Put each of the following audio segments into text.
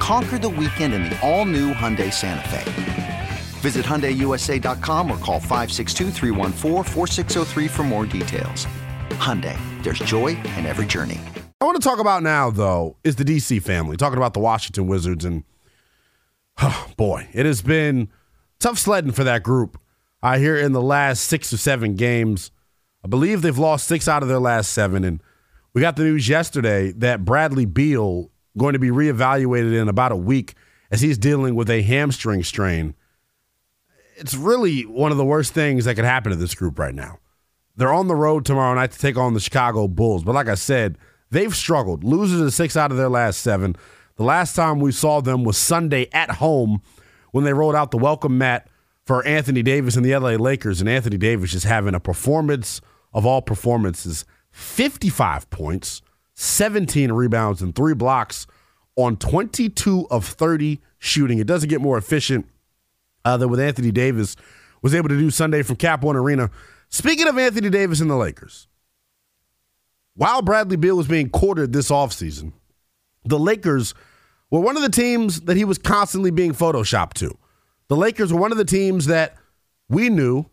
Conquer the weekend in the all-new Hyundai Santa Fe. Visit HyundaiUSA.com or call 562-314-4603 for more details. Hyundai, there's joy in every journey. I want to talk about now, though, is the D.C. family. Talking about the Washington Wizards, and boy, it has been tough sledding for that group. I hear in the last 6 or 7 games, I believe they've lost 6 out of their last 7, and we got the news yesterday that Bradley Beal going to be reevaluated in about a week as he's dealing with a hamstring strain. It's really one of the worst things that could happen to this group right now. They're on the road tomorrow night to take on the Chicago Bulls, but like I said, they've struggled, losing to 6 out of their last 7. The last time we saw them was Sunday at home when they rolled out the welcome mat for Anthony Davis and the LA Lakers, and Anthony Davis is having a performance of all performances. 55 points, 17 rebounds, and 3 blocks on 22 of 30 shooting. It doesn't get more efficient than what Anthony Davis was able to do Sunday from Cap One Arena. Speaking of Anthony Davis and the Lakers, while Bradley Beal was being courted this offseason, the Lakers were one of the teams that he was constantly being photoshopped to. The Lakers were one of the teams that we knew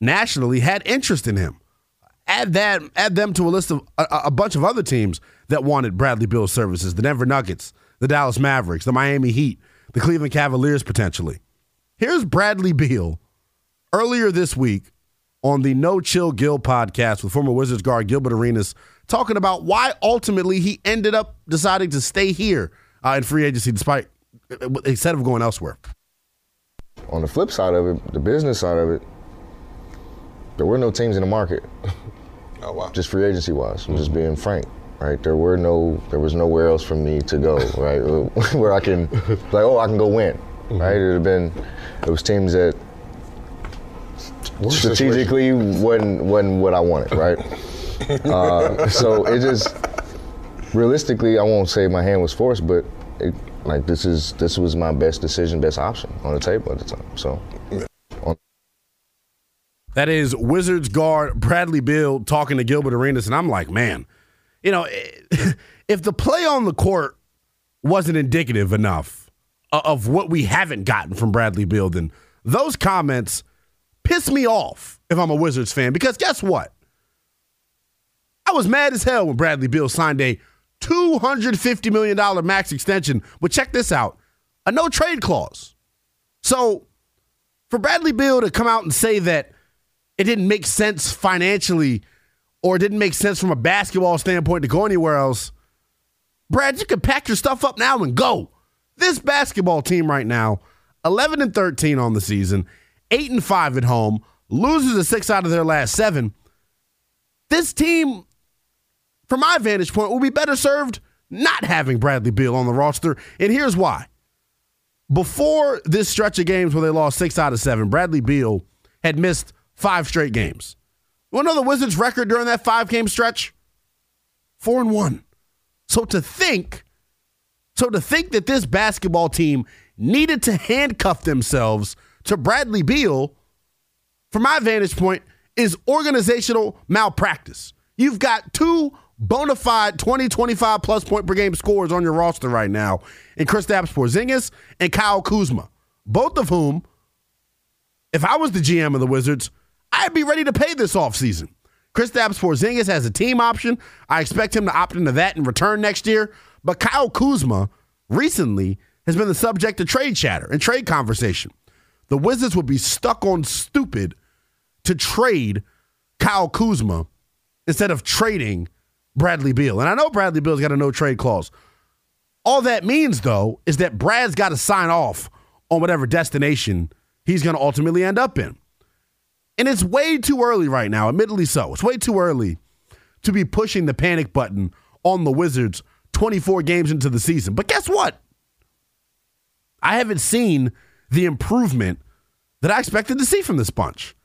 nationally had interest in him. Add them to a list of a bunch of other teams that wanted Bradley Beal's services: the Denver Nuggets, the Dallas Mavericks, the Miami Heat, the Cleveland Cavaliers potentially. Here's Bradley Beal earlier this week on the No Chill Gil podcast with former Wizards guard Gilbert Arenas, talking about why ultimately he ended up deciding to stay here in free agency instead of going elsewhere. On the flip side of it, the business side of it, there were no teams in the market. Oh, wow. Just free agency wise, mm-hmm. I'm just being frank, right? There was nowhere else for me to go, right? Where I can, I can go win, mm-hmm. right? It was teams that strategically wasn't what I wanted, right? So it just, realistically, I won't say my hand was forced, but this was my best decision, best option on the table at the time. So that is Wizards guard Bradley Beal talking to Gilbert Arenas, and I'm like, man, if the play on the court wasn't indicative enough of what we haven't gotten from Bradley Beal, then those comments piss me off if I'm a Wizards fan, because guess what? I was mad as hell when Bradley Beal signed a $250 million max extension. But check this out, a no-trade clause. So for Bradley Beal to come out and say that it didn't make sense financially or it didn't make sense from a basketball standpoint to go anywhere else, Brad, you can pack your stuff up now and go. This basketball team right now, 11-13 on the season, 8-5 at home, loses a 6 out of their last 7. This team, from my vantage point, will be better served not having Bradley Beal on the roster, and here's why. Before this stretch of games where they lost 6 out of 7, Bradley Beal had missed 5 straight games. You want to know the Wizards' record during that 5-game stretch? 4-1. So to think that this basketball team needed to handcuff themselves to Bradley Beal, from my vantage point, is organizational malpractice. You've got 2 bona fide 20, 25-plus point per game scorers on your roster right now in Kristaps Porzingis and Kyle Kuzma, both of whom, if I was the GM of the Wizards, I'd be ready to pay this offseason. Kristaps Porzingis has a team option. I expect him to opt into that and return next year. But Kyle Kuzma recently has been the subject of trade chatter and trade conversation. The Wizards would be stuck on stupid to trade Kyle Kuzma instead of trading Bradley Beal. And I know Bradley Beal's got a no-trade clause. All that means, though, is that Brad's got to sign off on whatever destination he's going to ultimately end up in. And it's way too early right now, admittedly so. It's way too early to be pushing the panic button on the Wizards 24 games into the season. But guess what? I haven't seen the improvement that I expected to see from this bunch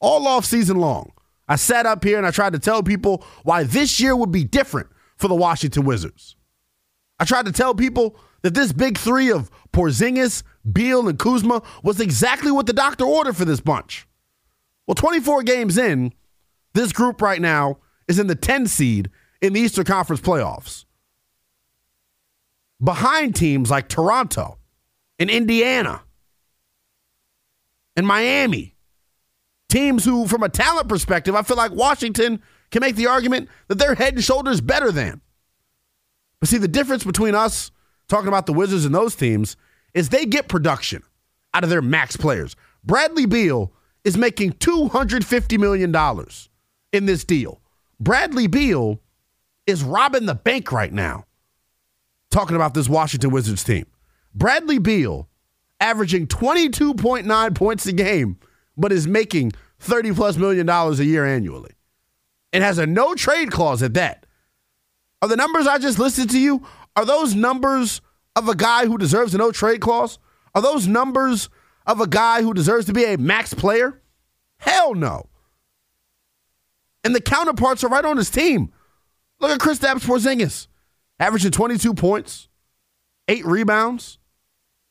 all off season long. I sat up here and I tried to tell people why this year would be different for the Washington Wizards. I tried to tell people that this big three of Porzingis, Beal, and Kuzma was exactly what the doctor ordered for this bunch. Well, 24 games in, this group right now is in the 10 seed in the Eastern Conference playoffs, behind teams like Toronto and Indiana and Miami, teams who, from a talent perspective, I feel like Washington can make the argument that they're head and shoulders better than. But see, the difference between us talking about the Wizards and those teams is they get production out of their max players. Bradley Beal is making $250 million in this deal. Bradley Beal is robbing the bank right now, talking about this Washington Wizards team. Bradley Beal averaging 22.9 points a game, but is making $30+ million a year annually. It has a no trade clause at that. Are the numbers I just listed to you, are those numbers of a guy who deserves a no trade clause? Are those numbers of a guy who deserves to be a max player? Hell no. And the counterparts are right on his team. Look at Kristaps Porzingis, averaging 22 points, 8 rebounds,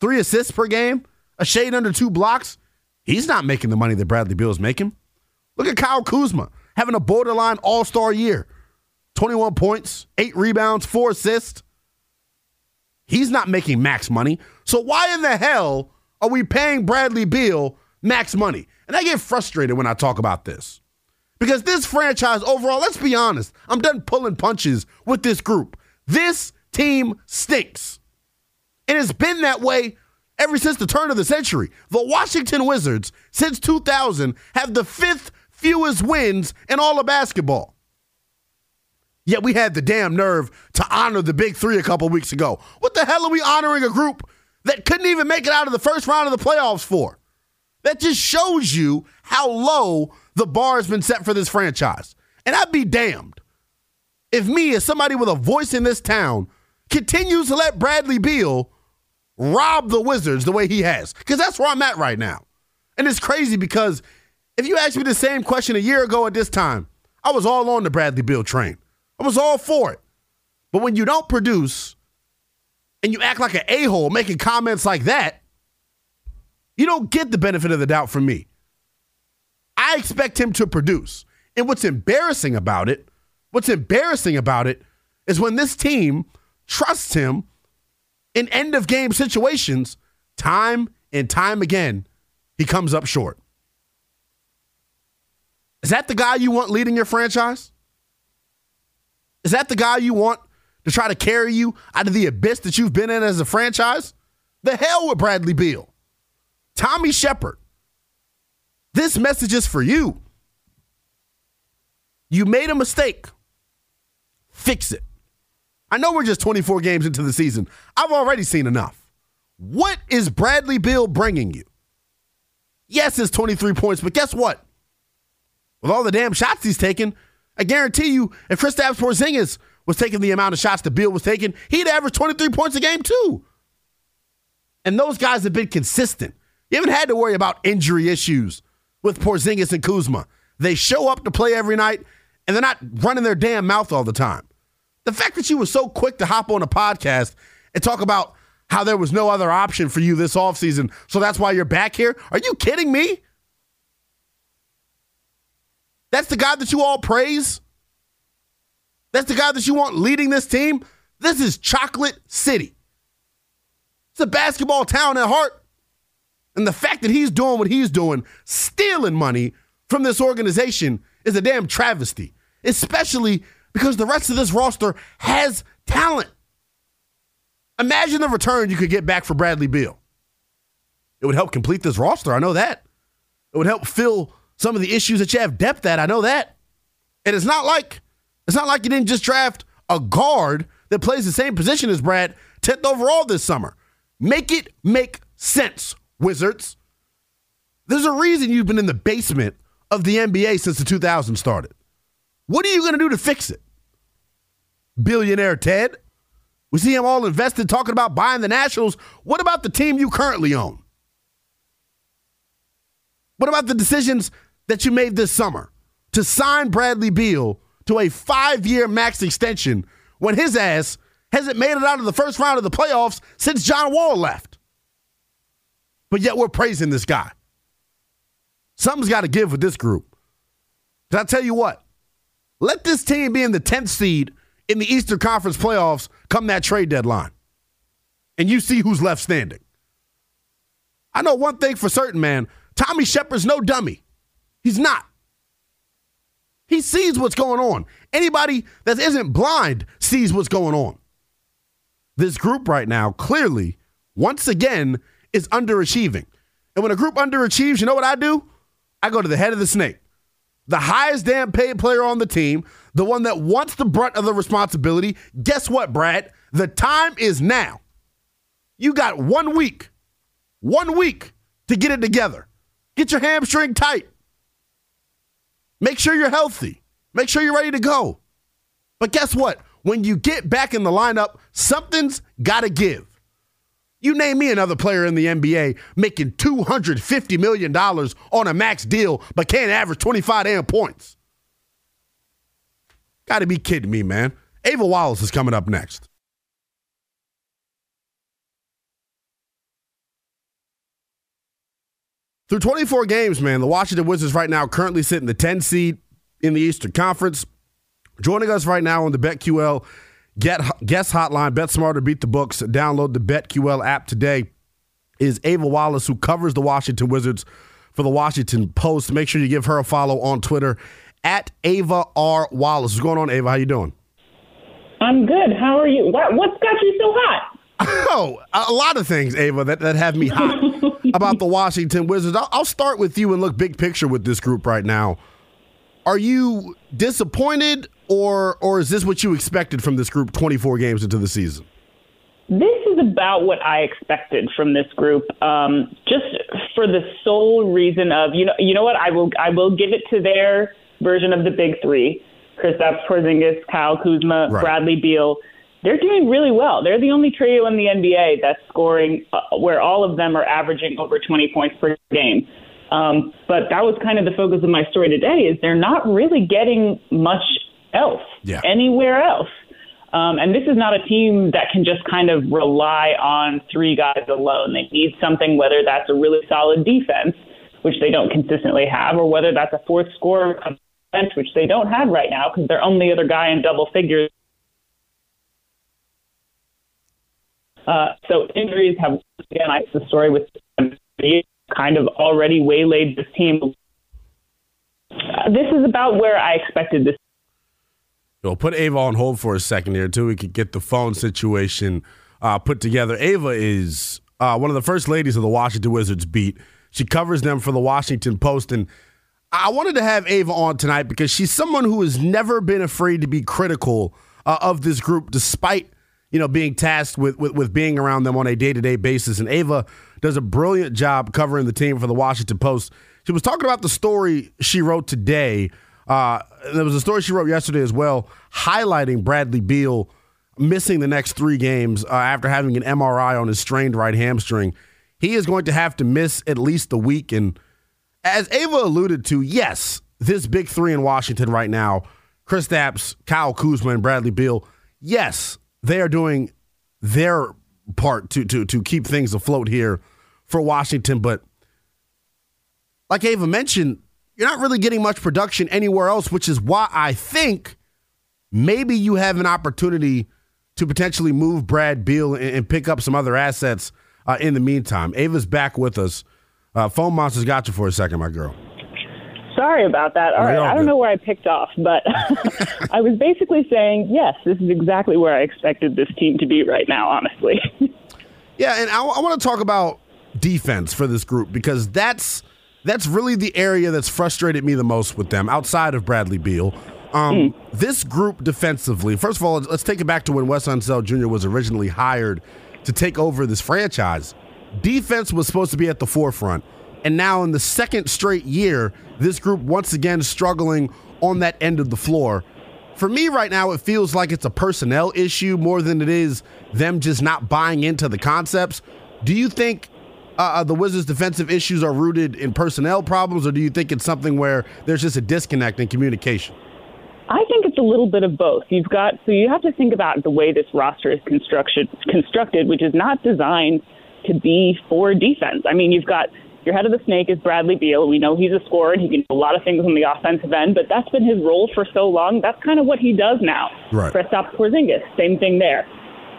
3 assists per game, a shade under 2 blocks. He's not making the money that Bradley Beal is making. Look at Kyle Kuzma, having a borderline all-star year, 21 points, 8 rebounds, 4 assists. He's not making max money. So why in the hell are we paying Bradley Beal max money? And I get frustrated when I talk about this, because this franchise overall, let's be honest, I'm done pulling punches with this group. This team stinks. And it's been that way ever since the turn of the century. The Washington Wizards, since 2000, have the 5th fewest wins in all of basketball. Yet we had the damn nerve to honor the big three a couple weeks ago. What the hell are we honoring a group that couldn't even make it out of the first round of the playoffs for? That just shows you how low the bar has been set for this franchise. And I'd be damned if me, as somebody with a voice in this town, continues to let Bradley Beal rob the Wizards the way he has. Because that's where I'm at right now. And it's crazy because if you asked me the same question a year ago at this time, I was all on the Bradley Beal train. I was all for it. But when you don't produce and you act like an a-hole making comments like that, you don't get the benefit of the doubt from me. I expect him to produce. And what's embarrassing about it is when this team trusts him in end-of-game situations, time and time again, he comes up short. Is that the guy you want leading your franchise? Is that the guy you want to try to carry you out of the abyss that you've been in as a franchise? The hell with Bradley Beal. Tommy Shepard, this message is for you. You made a mistake. Fix it. I know we're just 24 games into the season. I've already seen enough. What is Bradley Beal bringing you? Yes, it's 23 points, but guess what? With all the damn shots he's taking, I guarantee you, if Kristaps Porzingis was taking the amount of shots that Beal was taking, he'd average 23 points a game too. And those guys have been consistent. You haven't had to worry about injury issues with Porzingis and Kuzma. They show up to play every night, and they're not running their damn mouth all the time. The fact that you were so quick to hop on a podcast and talk about how there was no other option for you this offseason, so that's why you're back here? Are you kidding me? That's the guy that you all praise? That's the guy that you want leading this team? This is Chocolate City. It's a basketball town at heart. And the fact that he's doing what he's doing, stealing money from this organization, is a damn travesty, especially because the rest of this roster has talent. Imagine the return you could get back for Bradley Beal. It would help complete this roster. I know that. It would help fill some of the issues that you have depth at. I know that. And it's not like you didn't just draft a guard that plays the same position as Brad, 10th overall this summer. Make it make sense, Wizards. There's a reason you've been in the basement of the NBA since the 2000s started. What are you going to do to fix it? Billionaire Ted? We see him all invested talking about buying the Nationals. What about the team you currently own? What about the decisions that you made this summer to sign Bradley Beal to a 5-year max extension when his ass hasn't made it out of the first round of the playoffs since John Wall left? But yet we're praising this guy. Something's got to give with this group. But I'll tell you what, let this team be in the 10th seed in the Eastern Conference playoffs come that trade deadline, and you see who's left standing. I know one thing for certain, man. Tommy Shepard's no dummy. He's not. He sees what's going on. Anybody that isn't blind sees what's going on. This group right now clearly, once again, is underachieving. And when a group underachieves, you know what I do? I go to the head of the snake. The highest damn paid player on the team, the one that wants the brunt of the responsibility. Guess what, Brad? The time is now. You got 1 week. 1 week to get it together. Get your hamstring tight. Make sure you're healthy. Make sure you're ready to go. But guess what? When you get back in the lineup, something's got to give. You name me another player in the NBA making $250 million on a max deal, but can't average 25 damn points. Got to be kidding me, man. Ava Wallace is coming up next. Through 24 games, man, the Washington Wizards right now currently sit in the 10th seed in the Eastern Conference. Joining us right now on the BetQL Guest Hotline, Bet Smarter, Beat the Books, download the BetQL app today, is Ava Wallace, who covers the Washington Wizards for the Washington Post. Make sure you give her a follow on Twitter, at Ava R. Wallace. What's going on, Ava? How you doing? I'm good. How are you? What's got you so hot? Oh, a lot of things, Ava, that have me hot about the Washington Wizards. I'll start with you and look big picture with this group right now. Are you disappointed, or is this what you expected from this group 24 games into the season? This is about what I expected from this group, just for the sole reason of, you know what, I will give it to their version of the big three, Kristaps Porzingis, Kyle Kuzma, right, Bradley Beal. They're doing really well. They're the only trio in the NBA that's scoring where all of them are averaging over 20 points per game. But that was kind of the focus of my story today, is they're not really getting much else, anywhere else. And this is not a team that can just kind of rely on three guys alone. They need something, whether that's a really solid defense, which they don't consistently have, or whether that's a fourth scorer, which they don't have right now because their only other guy in double figures. So injuries have, again, I the story with kind of already waylaid this team. This is about where I expected this. We'll put Ava on hold for a second here too. We could get the phone situation put together. Ava is one of the first ladies of the Washington Wizards beat. She covers them for the Washington Post, and I wanted to have Ava on tonight because she's someone who has never been afraid to be critical of this group, despite being tasked with being around them on a day-to-day basis. And Ava does a brilliant job covering the team for the Washington Post. She was talking about the story she wrote today. There was a story she wrote yesterday as well, highlighting Bradley Beal missing the next 3 games after having an MRI on his strained right hamstring. He is going to have to miss at least a week. And as Ava alluded to, yes, this big three in Washington right now, Kristaps, Kyle Kuzma, and Bradley Beal, yes, they are doing their part to keep things afloat here for Washington. But like Ava mentioned, you're not really getting much production anywhere else, which is why I think maybe you have an opportunity to potentially move Brad Beal and pick up some other assets in the meantime. Ava's back with us. Phone Monsters got you for a second, my girl. Sorry about that. All right. I don't know where I picked off, but I was basically saying, yes, this is exactly where I expected this team to be right now, honestly. Yeah, and I want to talk about defense for this group, because that's really the area that's frustrated me the most with them, outside of Bradley Beal. This group defensively, first of all, let's take it back to when Wes Unseld Jr. was originally hired to take over this franchise. Defense was supposed to be at the forefront. And now in the second straight year, this group once again struggling on that end of the floor. For me right now, it feels like it's a personnel issue more than it is them just not buying into the concepts. Do you think the Wizards' defensive issues are rooted in personnel problems, or do you think it's something where there's just a disconnect in communication? I think it's a little bit of both. You have to think about the way this roster is constructed, which is not designed to be for defense. I mean, you've got your head of the snake is Bradley Beal. We know he's a scorer and he can do a lot of things on the offensive end, but that's been his role for so long. That's kind of what he does now. Right. Kristaps Porzingis, same thing there.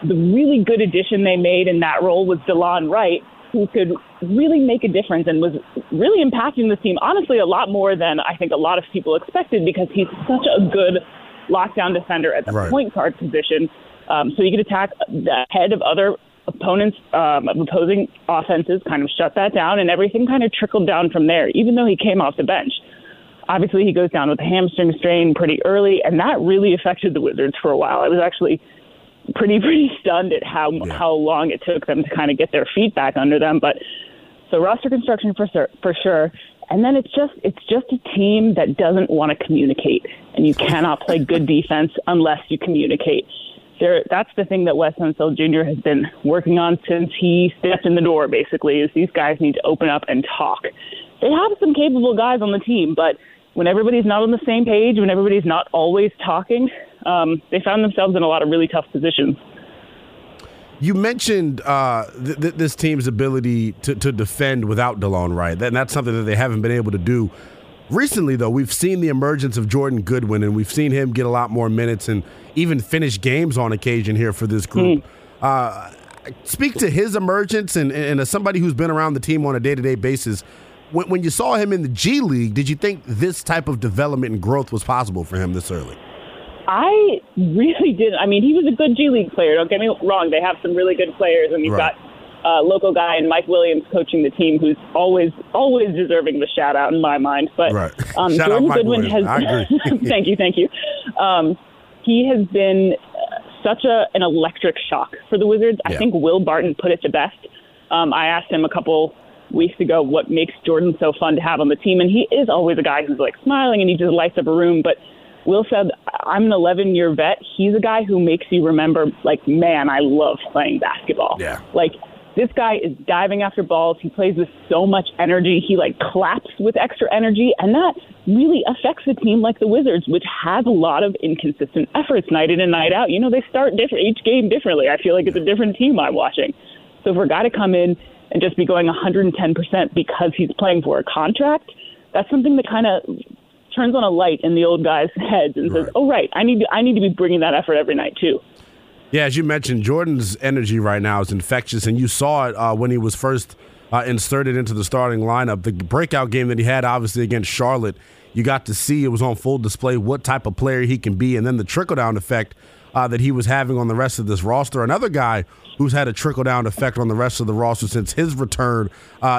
The really good addition they made in that role was Delon Wright, who could really make a difference and was really impacting this team, honestly, a lot more than I think a lot of people expected, because he's such a good lockdown defender at the point guard position. So he could attack the head of other opponents, of opposing offenses, kind of shut that down, and everything kind of trickled down from there, even though he came off the bench. Obviously, he goes down with a hamstring strain pretty early, and that really affected the Wizards for a while. I was actually pretty stunned at how long it took them to kind of get their feet back under them. But so roster construction for sure. And then it's just a team that doesn't want to communicate, and you cannot play good defense unless you communicate. That's the thing that Wes Unseld Jr. has been working on since he stepped in the door, basically, is these guys need to open up and talk. They have some capable guys on the team, but when everybody's not on the same page, when everybody's not always talking, they found themselves in a lot of really tough positions. You mentioned this team's ability to defend without DeLon Wright, and that's something that they haven't been able to do. Recently, though, we've seen the emergence of Jordan Goodwin, and we've seen him get a lot more minutes and even finish games on occasion here for this group. Speak to his emergence, and as somebody who's been around the team on a day-to-day basis, when you saw him in the G League, did you think this type of development and growth was possible for him this early? I really didn't. I mean, he was a good G League player. Don't get me wrong. They have some really good players, and you've got local guy and Mike Williams coaching the team, who's always deserving the shout out in my mind. But Jordan Goodwin Williams. Thank you. He has been such an electric shock for the Wizards. Yeah. I think Will Barton put it the best. I asked him a couple weeks ago what makes Jordan so fun to have on the team, and he is always a guy who's like smiling and he just lights up a room. But Will said, I'm an 11-year vet. He's a guy who makes you remember, like, man, I love playing basketball. Yeah. Like, this guy is diving after balls. He plays with so much energy. He, like, claps with extra energy. And that really affects a team like the Wizards, which has a lot of inconsistent efforts night in and night out. You know, they start each game differently. I feel like it's a different team I'm watching. So for a guy to come in and just be going 110% because he's playing for a contract, that's something that kind of turns on a light in the old guys' heads and says, oh, right, I need to be bringing that effort every night, too. Yeah, as you mentioned, Jordan's energy right now is infectious, and you saw it when he was first inserted into the starting lineup. The breakout game that he had, obviously, against Charlotte, you got to see it was on full display what type of player he can be, and then the trickle-down effect that he was having on the rest of this roster. Another guy who's had a trickle-down effect on the rest of the roster since his return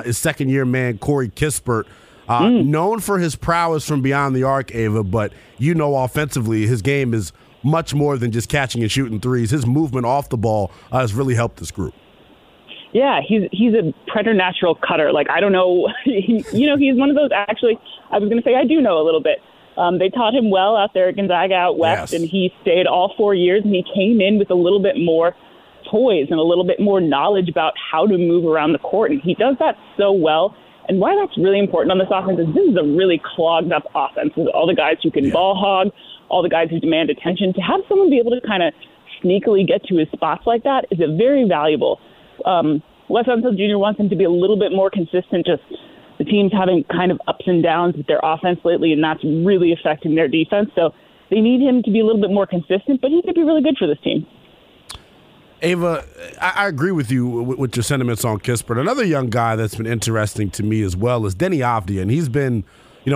is second-year man Corey Kispert. Known for his prowess from beyond the arc, Ava, but you know offensively his game is much more than just catching and shooting threes. His movement off the ball has really helped this group. Yeah, he's a preternatural cutter. Like, I don't know. He's one of those, actually, I was going to say I do know a little bit. They taught him well out there at Gonzaga out west, and he stayed all 4 years, and he came in with a little bit more poise and a little bit more knowledge about how to move around the court, and he does that so well. And why that's really important on this offense is this is a really clogged up offense with all the guys who can ball hog, all the guys who demand attention. To have someone be able to kind of sneakily get to his spots like that is a very valuable. Wes Unseld Jr. wants him to be a little bit more consistent. Just the team's having kind of ups and downs with their offense lately, and that's really affecting their defense. So they need him to be a little bit more consistent, but he could be really good for this team. Ava, I agree with you with your sentiments on Kispert. Another young guy that's been interesting to me as well is Deni Avdija, and he's been,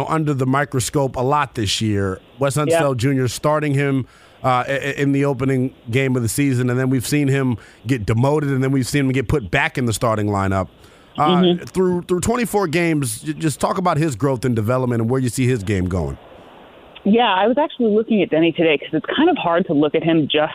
under the microscope a lot this year. Wes Unseld Jr. starting him in the opening game of the season, and then we've seen him get demoted, and then we've seen him get put back in the starting lineup. Through 24 games, just talk about his growth and development and where you see his game going. Yeah, I was actually looking at Deni today because it's kind of hard to look at him just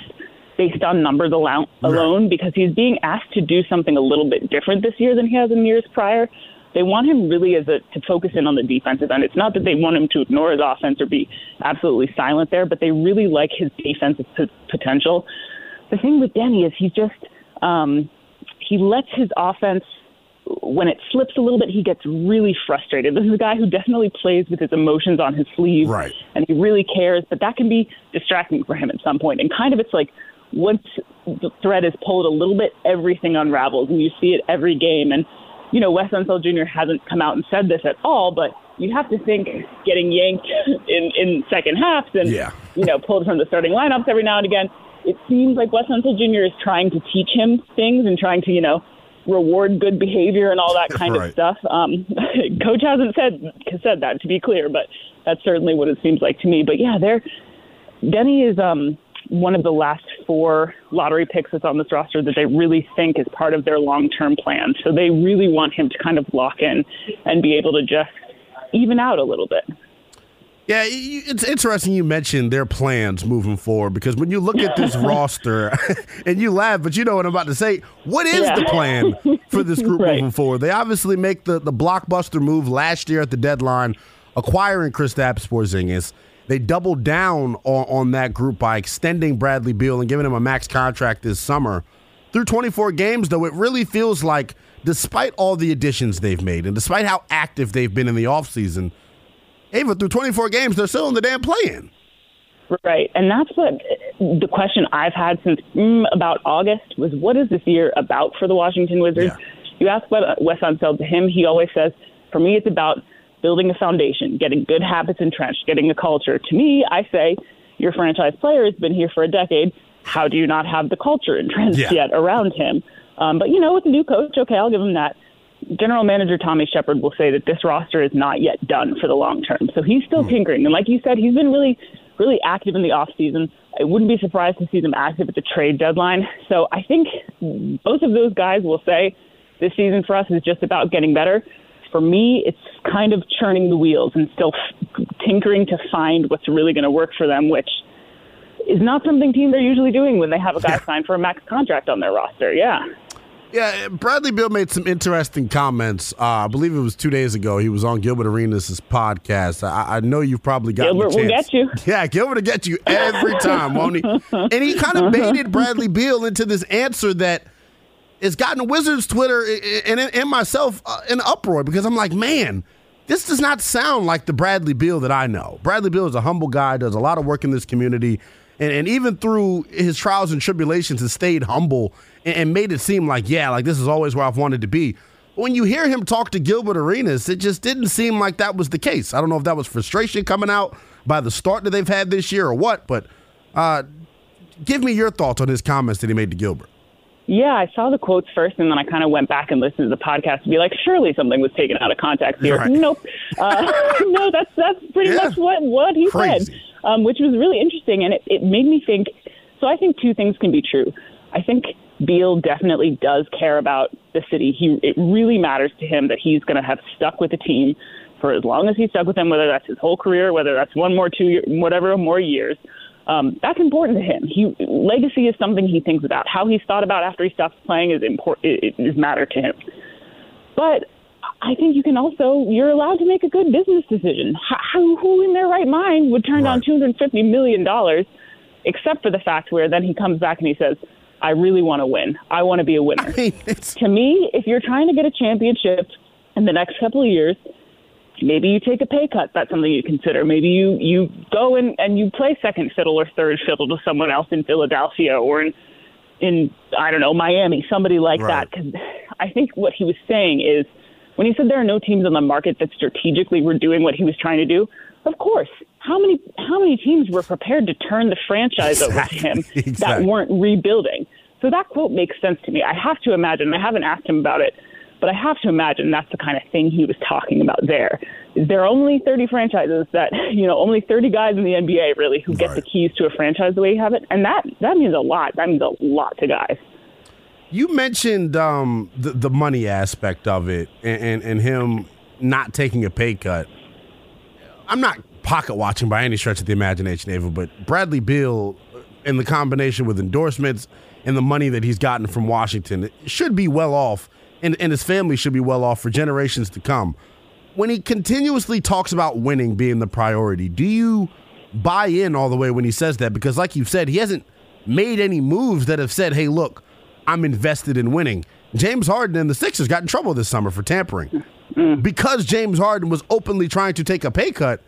based on numbers alone, because he's being asked to do something a little bit different this year than he has in years prior. They want him really to focus in on the defensive end. It's not that they want him to ignore his offense or be absolutely silent there, but they really like his defensive potential. The thing with Deni is he's just he lets his offense, when it slips a little bit, he gets really frustrated. This is a guy who definitely plays with his emotions on his sleeve, right, and he really cares, but that can be distracting for him at some point. And kind of it's like once the thread is pulled a little bit, everything unravels, and you see it every game. And, you know, Wes Unseld Jr. hasn't come out and said this at all, but you have to think getting yanked in second halves and, you know, pulled from the starting lineups every now and again, it seems like Wes Unseld Jr. is trying to teach him things and trying to, you know, reward good behavior and all that kind of stuff. Coach hasn't said that, to be clear, but that's certainly what it seems like to me. But yeah, Deni is one of the last four lottery picks that's on this roster that they really think is part of their long-term plan. So they really want him to kind of lock in and be able to just even out a little bit. Yeah, it's interesting you mentioned their plans moving forward, because when you look at this roster, and you laugh, but you know what I'm about to say, what is the plan for this group moving forward? They obviously make the blockbuster move last year at the deadline, acquiring Kristaps Porzingis. They doubled down on that group by extending Bradley Beal and giving him a max contract this summer. Through 24 games, though, it really feels like, despite all the additions they've made and despite how active they've been in the offseason, Ava, through 24 games, they're still in the damn play-in. Right, and that's what the question I've had since about August was, what is this year about for the Washington Wizards? Yeah. You ask Wes Unseld to him, he always says, for me, it's about building a foundation, getting good habits entrenched, getting a culture. To me, I say, your franchise player has been here for a decade. How do you not have the culture entrenched yet around him? But, you know, with a new coach, okay, I'll give him that. General Manager Tommy Shepard will say that this roster is not yet done for the long term. So he's still tinkering. And like you said, he's been really, really active in the offseason. I wouldn't be surprised to see them active at the trade deadline. So I think both of those guys will say this season for us is just about getting better. For me, it's kind of churning the wheels and still tinkering to find what's really going to work for them, which is not something teams are usually doing when they have a guy signed for a max contract on their roster. Yeah, Bradley Beal made some interesting comments. I believe it was 2 days ago. He was on Gilbert Arenas' podcast. I know you've probably gotten Gilbert the chance. Will get you. Yeah, Gilbert will get you every time, won't he? And he kind of baited Bradley Beal into this answer that has gotten Wizards Twitter and myself in uproar, because I'm like, man, this does not sound like the Bradley Beal that I know. Bradley Beal is a humble guy, does a lot of work in this community, and even through his trials and tribulations has stayed humble and made it seem like, like this is always where I've wanted to be. When you hear him talk to Gilbert Arenas, it just didn't seem like that was the case. I don't know if that was frustration coming out by the start that they've had this year or what, but give me your thoughts on his comments that he made to Gilbert. Yeah, I saw the quotes first, and then I kind of went back and listened to the podcast to be like, surely something was taken out of context here. Right. Nope. No, that's pretty much what he said, which was really interesting, and it made me think. So I think two things can be true. I think Beal definitely does care about the city. It really matters to him that he's going to have stuck with the team for as long as he's stuck with them, whether that's his whole career, whether that's 1 more, 2 years, whatever more years. That's important to him. Legacy is something he thinks about. How he's thought about after he stops playing is important. It matter to him. But I think you're allowed to make a good business decision. Who in their right mind would turn down $250 million, except for the fact where then he comes back and he says, I really want to win. I want to be a winner. I mean, to me, if you're trying to get a championship in the next couple of years, maybe you take a pay cut. That's something you consider. Maybe you go in and you play second fiddle or third fiddle to someone else in Philadelphia or in I don't know, Miami, somebody like that. Because I think what he was saying is when he said there are no teams on the market that strategically were doing what he was trying to do, of course. How many teams were prepared to turn the franchise over to him that weren't rebuilding? So that quote makes sense to me. I have to imagine, I haven't asked him about it, but I have to imagine that's the kind of thing he was talking about there. There are only 30 franchises that, you know, only 30 guys in the NBA really who get the keys to a franchise the way you have it. And that means a lot. That means a lot to guys. You mentioned the money aspect of it and him not taking a pay cut. I'm not pocket watching by any stretch of the imagination, Ava, but Bradley Beal, in the combination with endorsements and the money that he's gotten from Washington, should be well off and his family should be well off for generations to come. When he continuously talks about winning being the priority, do you buy in all the way when he says that? Because like you've said, he hasn't made any moves that have said, hey, look, I'm invested in winning. James Harden and the Sixers got in trouble this summer for tampering. Because James Harden was openly trying to take a pay cut,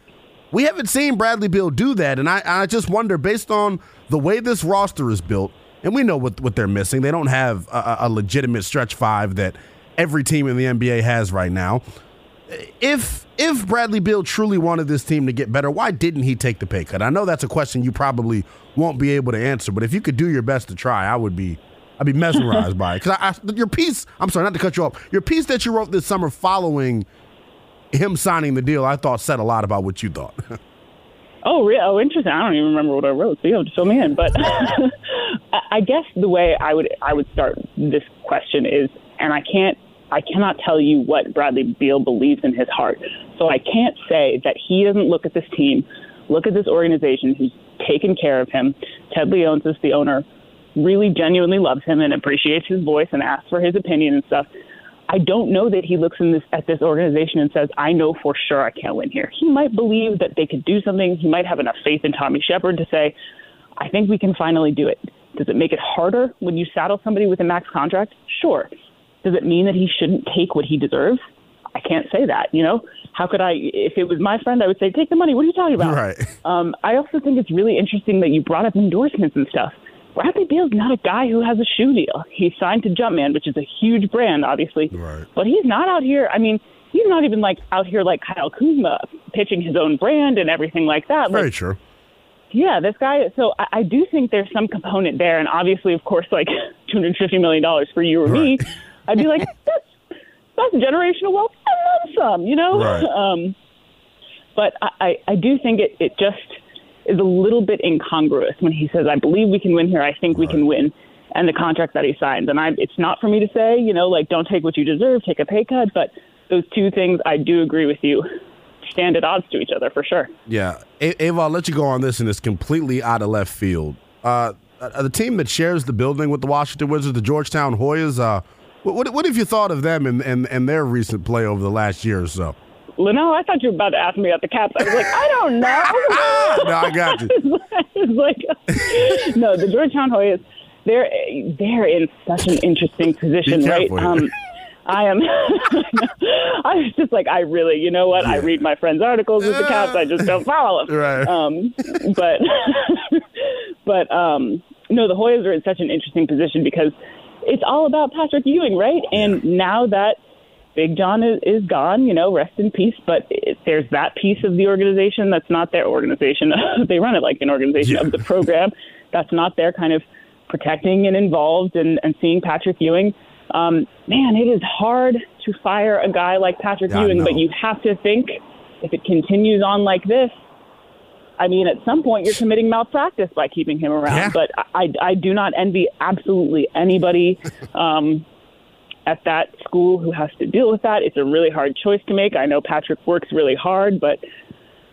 we haven't seen Bradley Beal do that. And I just wonder, based on the way this roster is built, and we know what they're missing. They don't have a legitimate stretch five that every team in the NBA has right now. If Bradley Beal truly wanted this team to get better, why didn't he take the pay cut? I know that's a question you probably won't be able to answer, but if you could do your best to try, I'd be mesmerized by it. Because your piece, I'm sorry, not to cut you off, your piece that you wrote this summer following him signing the deal, I thought said a lot about what you thought. Oh, really? Oh, interesting. I don't even remember what I wrote, so you have to fill me in. But I guess the way I would start this question is, and I cannot tell you what Bradley Beal believes in his heart. So I can't say that he doesn't look at this team, look at this organization who's taken care of him. Ted Leonsis, the owner, really genuinely loves him and appreciates his voice and asks for his opinion and stuff. I don't know that he looks at this organization and says, I know for sure I can't win here. He might believe that they could do something. He might have enough faith in Tommy Shepard to say, I think we can finally do it. Does it make it harder when you saddle somebody with a max contract? Sure. Does it mean that he shouldn't take what he deserves? I can't say that, you know? How could I, if it was my friend, I would say, take the money. What are you talking about? Right. I also think it's really interesting that you brought up endorsements and stuff. Bradley Beal's not a guy who has a shoe deal. He's signed to Jumpman, which is a huge brand, obviously. Right. But he's not out here. I mean, he's not even like out here like Kyle Kuzma pitching his own brand and everything like that. Very true. Yeah, this guy. So I do think there's some component there. And obviously, of course, like $250 million for you or me. I'd be like, that's generational wealth and then some, you know? Right. But I do think it just is a little bit incongruous when he says, I believe we can win here, I think we can win, and the contract that he signs. And it's not for me to say, you know, like, don't take what you deserve, take a pay cut, but those two things, I do agree with you, stand at odds to each other for sure. Yeah. Ava, I'll let you go on this, and it's completely out of left field. The team that shares the building with the Washington Wizards, the Georgetown Hoyas, what have you thought of them and their recent play over the last year or so? Leno, I thought you were about to ask me about the Caps. I was like, I don't know. No, I got you. It's like, no, the Georgetown Hoyas, they're in such an interesting position, right? I was just like, I really, you know what? Yeah. I read my friends' articles with the Caps. I just don't follow them. Right. No, the Hoyas are in such an interesting position because it's all about Patrick Ewing, right? And now that Big John is gone, you know, rest in peace. But there's that piece of the organization that's not their organization. They run it like an organization of the program. That's not their kind of protecting and involved and seeing Patrick Ewing. Man, it is hard to fire a guy like Patrick Ewing, but you have to think if it continues on like this, I mean, at some point you're committing malpractice by keeping him around. Yeah. But I do not envy absolutely anybody at that school who has to deal with that. It's a really hard choice to make. I know Patrick works really hard, but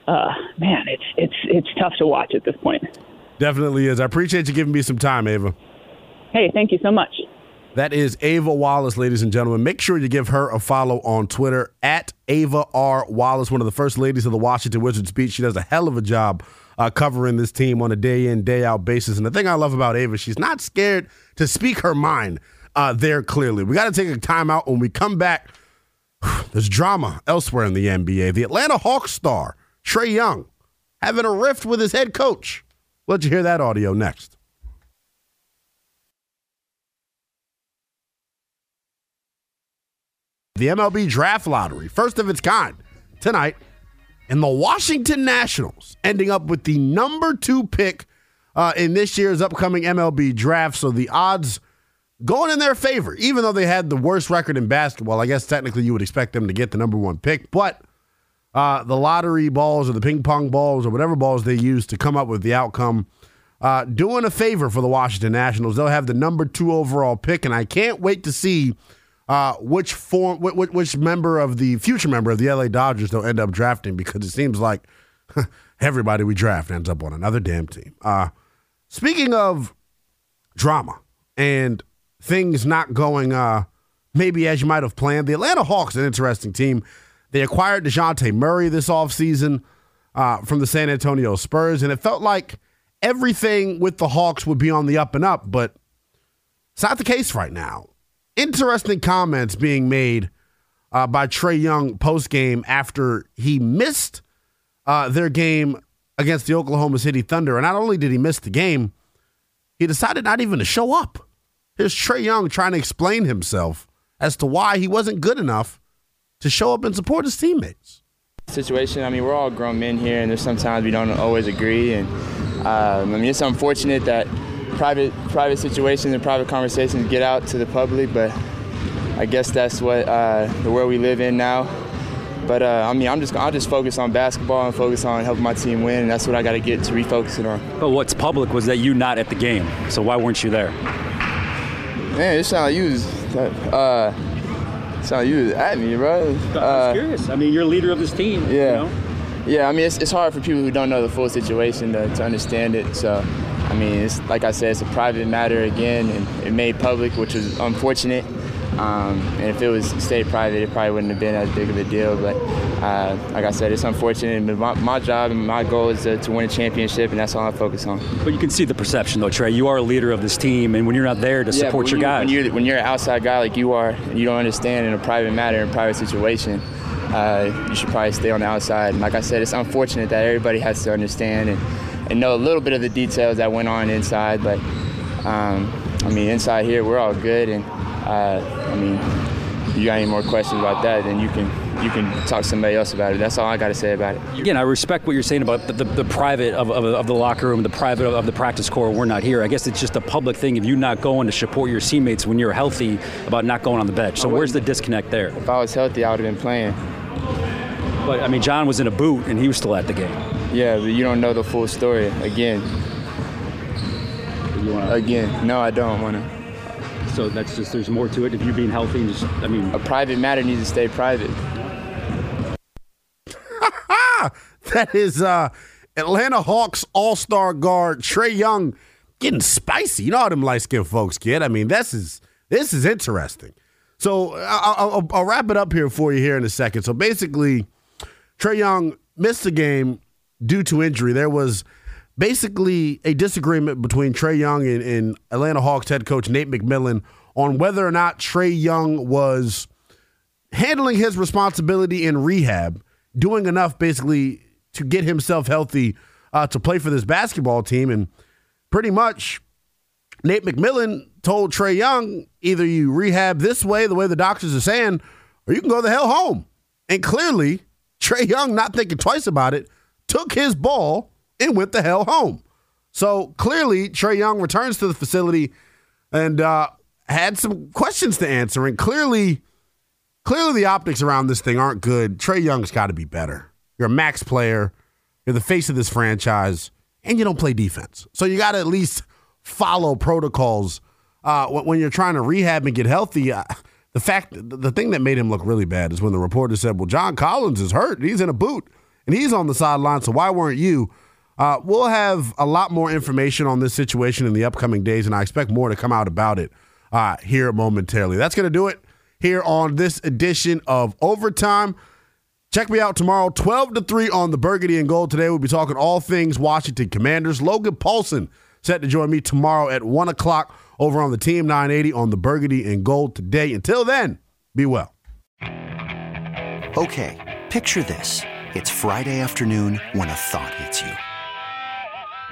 man, it's tough to watch at this point. Definitely is. I appreciate you giving me some time, Ava. Hey, thank you so much. That is Ava Wallace, ladies and gentlemen. Make sure you give her a follow on Twitter at Ava R. Wallace, one of the first ladies of the Washington Wizards beat. She does a hell of a job covering this team on a day in, day out basis. And the thing I love about Ava, she's not scared to speak her mind. There clearly. We got to take a timeout. When we come back, there's drama elsewhere in the NBA. The Atlanta Hawks star, Trae Young, having a rift with his head coach. We'll let you hear that audio next. The MLB Draft Lottery, first of its kind, tonight, and the Washington Nationals ending up with the number 2 pick in this year's upcoming MLB Draft, so the odds going in their favor, even though they had the worst record in basketball. I guess technically you would expect them to get the number 1 pick, but the lottery balls or the ping pong balls or whatever balls they use to come up with the outcome, doing a favor for the Washington Nationals. They'll have the number 2 overall pick, and I can't wait to see which member of the future member of the LA Dodgers they'll end up drafting, because it seems like everybody we draft ends up on another damn team. Speaking of drama and things not going maybe as you might have planned. The Atlanta Hawks, an interesting team. They acquired DeJounte Murray this offseason from the San Antonio Spurs, and it felt like everything with the Hawks would be on the up and up, but it's not the case right now. Interesting comments being made by Trae Young postgame after he missed their game against the Oklahoma City Thunder. And not only did he miss the game, he decided not even to show up. Here's Trae Young trying to explain himself as to why he wasn't good enough to show up and support his teammates. Situation, I mean, we're all grown men here, and there's sometimes we don't always agree. And I mean, it's unfortunate that private situations and private conversations get out to the public, but I guess that's what the world we live in now. But I mean, I'll just focus on basketball and focus on helping my team win, and that's what I got to get to refocus it on. But what's public was that you not at the game, so why weren't you there? Man, it sounded like you was at me, bro. I was curious. I mean, you're a leader of this team. Yeah, you know? Yeah. I mean, it's hard for people who don't know the full situation to understand it. So, I mean, it's like I said, it's a private matter again, and it made public, which is unfortunate. And if it was stayed private, it probably wouldn't have been as big of a deal. But like I said, it's unfortunate. But my job and my goal is to win a championship, and that's all I focus on. But you can see the perception, though, Trae. You are a leader of this team, and when you're not there to support your guys. When you're an outside guy like you are, and you don't understand in a private matter, in a private situation, you should probably stay on the outside. And like I said, it's unfortunate that everybody has to understand and know a little bit of the details that went on inside. But, I mean, inside here, we're all good. And I mean, if you got any more questions about that, then you can talk to somebody else about it. That's all I got to say about it. Again, I respect what you're saying about the private of the locker room, the private of the practice core. We're not here. I guess it's just a public thing of you not going to support your teammates when you're healthy about not going on the bench. So where's the disconnect there? If I was healthy, I would have been playing. But, I mean, John was in a boot, and he was still at the game. Yeah, but you don't know the full story. Again. No, I don't want to. So that's just, there's more to it. If you being healthy, and just, I mean, a private matter needs to stay private. That is Atlanta Hawks all-star guard Trae Young getting spicy. You know how them light-skinned folks get. I mean, this is interesting. So I'll wrap it up here for you here in a second. So basically, Trae Young missed the game due to injury. There was basically a disagreement between Trae Young and Atlanta Hawks head coach Nate McMillan on whether or not Trae Young was handling his responsibility in rehab, doing enough basically to get himself healthy to play for this basketball team. And pretty much Nate McMillan told Trae Young, either you rehab this way, the way the doctors are saying, or you can go the hell home. And clearly, Trae Young, not thinking twice about it, took his ball and went the hell home. So clearly, Trae Young returns to the facility and had some questions to answer. And clearly the optics around this thing aren't good. Trae Young's got to be better. You're a max player. You're the face of this franchise. And you don't play defense. So you got to at least follow protocols when you're trying to rehab and get healthy. The thing that made him look really bad is when the reporter said, well, John Collins is hurt. He's in a boot. And he's on the sideline, so why weren't you? We'll have a lot more information on this situation in the upcoming days, and I expect more to come out about it here momentarily. That's going to do it here on this edition of Overtime. Check me out tomorrow, 12 to 3 on the Burgundy and Gold. Today we'll be talking all things Washington Commanders. Logan Paulson set to join me tomorrow at 1 o'clock over on the Team 980 on the Burgundy and Gold today. Until then, be well. Okay, picture this. It's Friday afternoon when a thought hits you.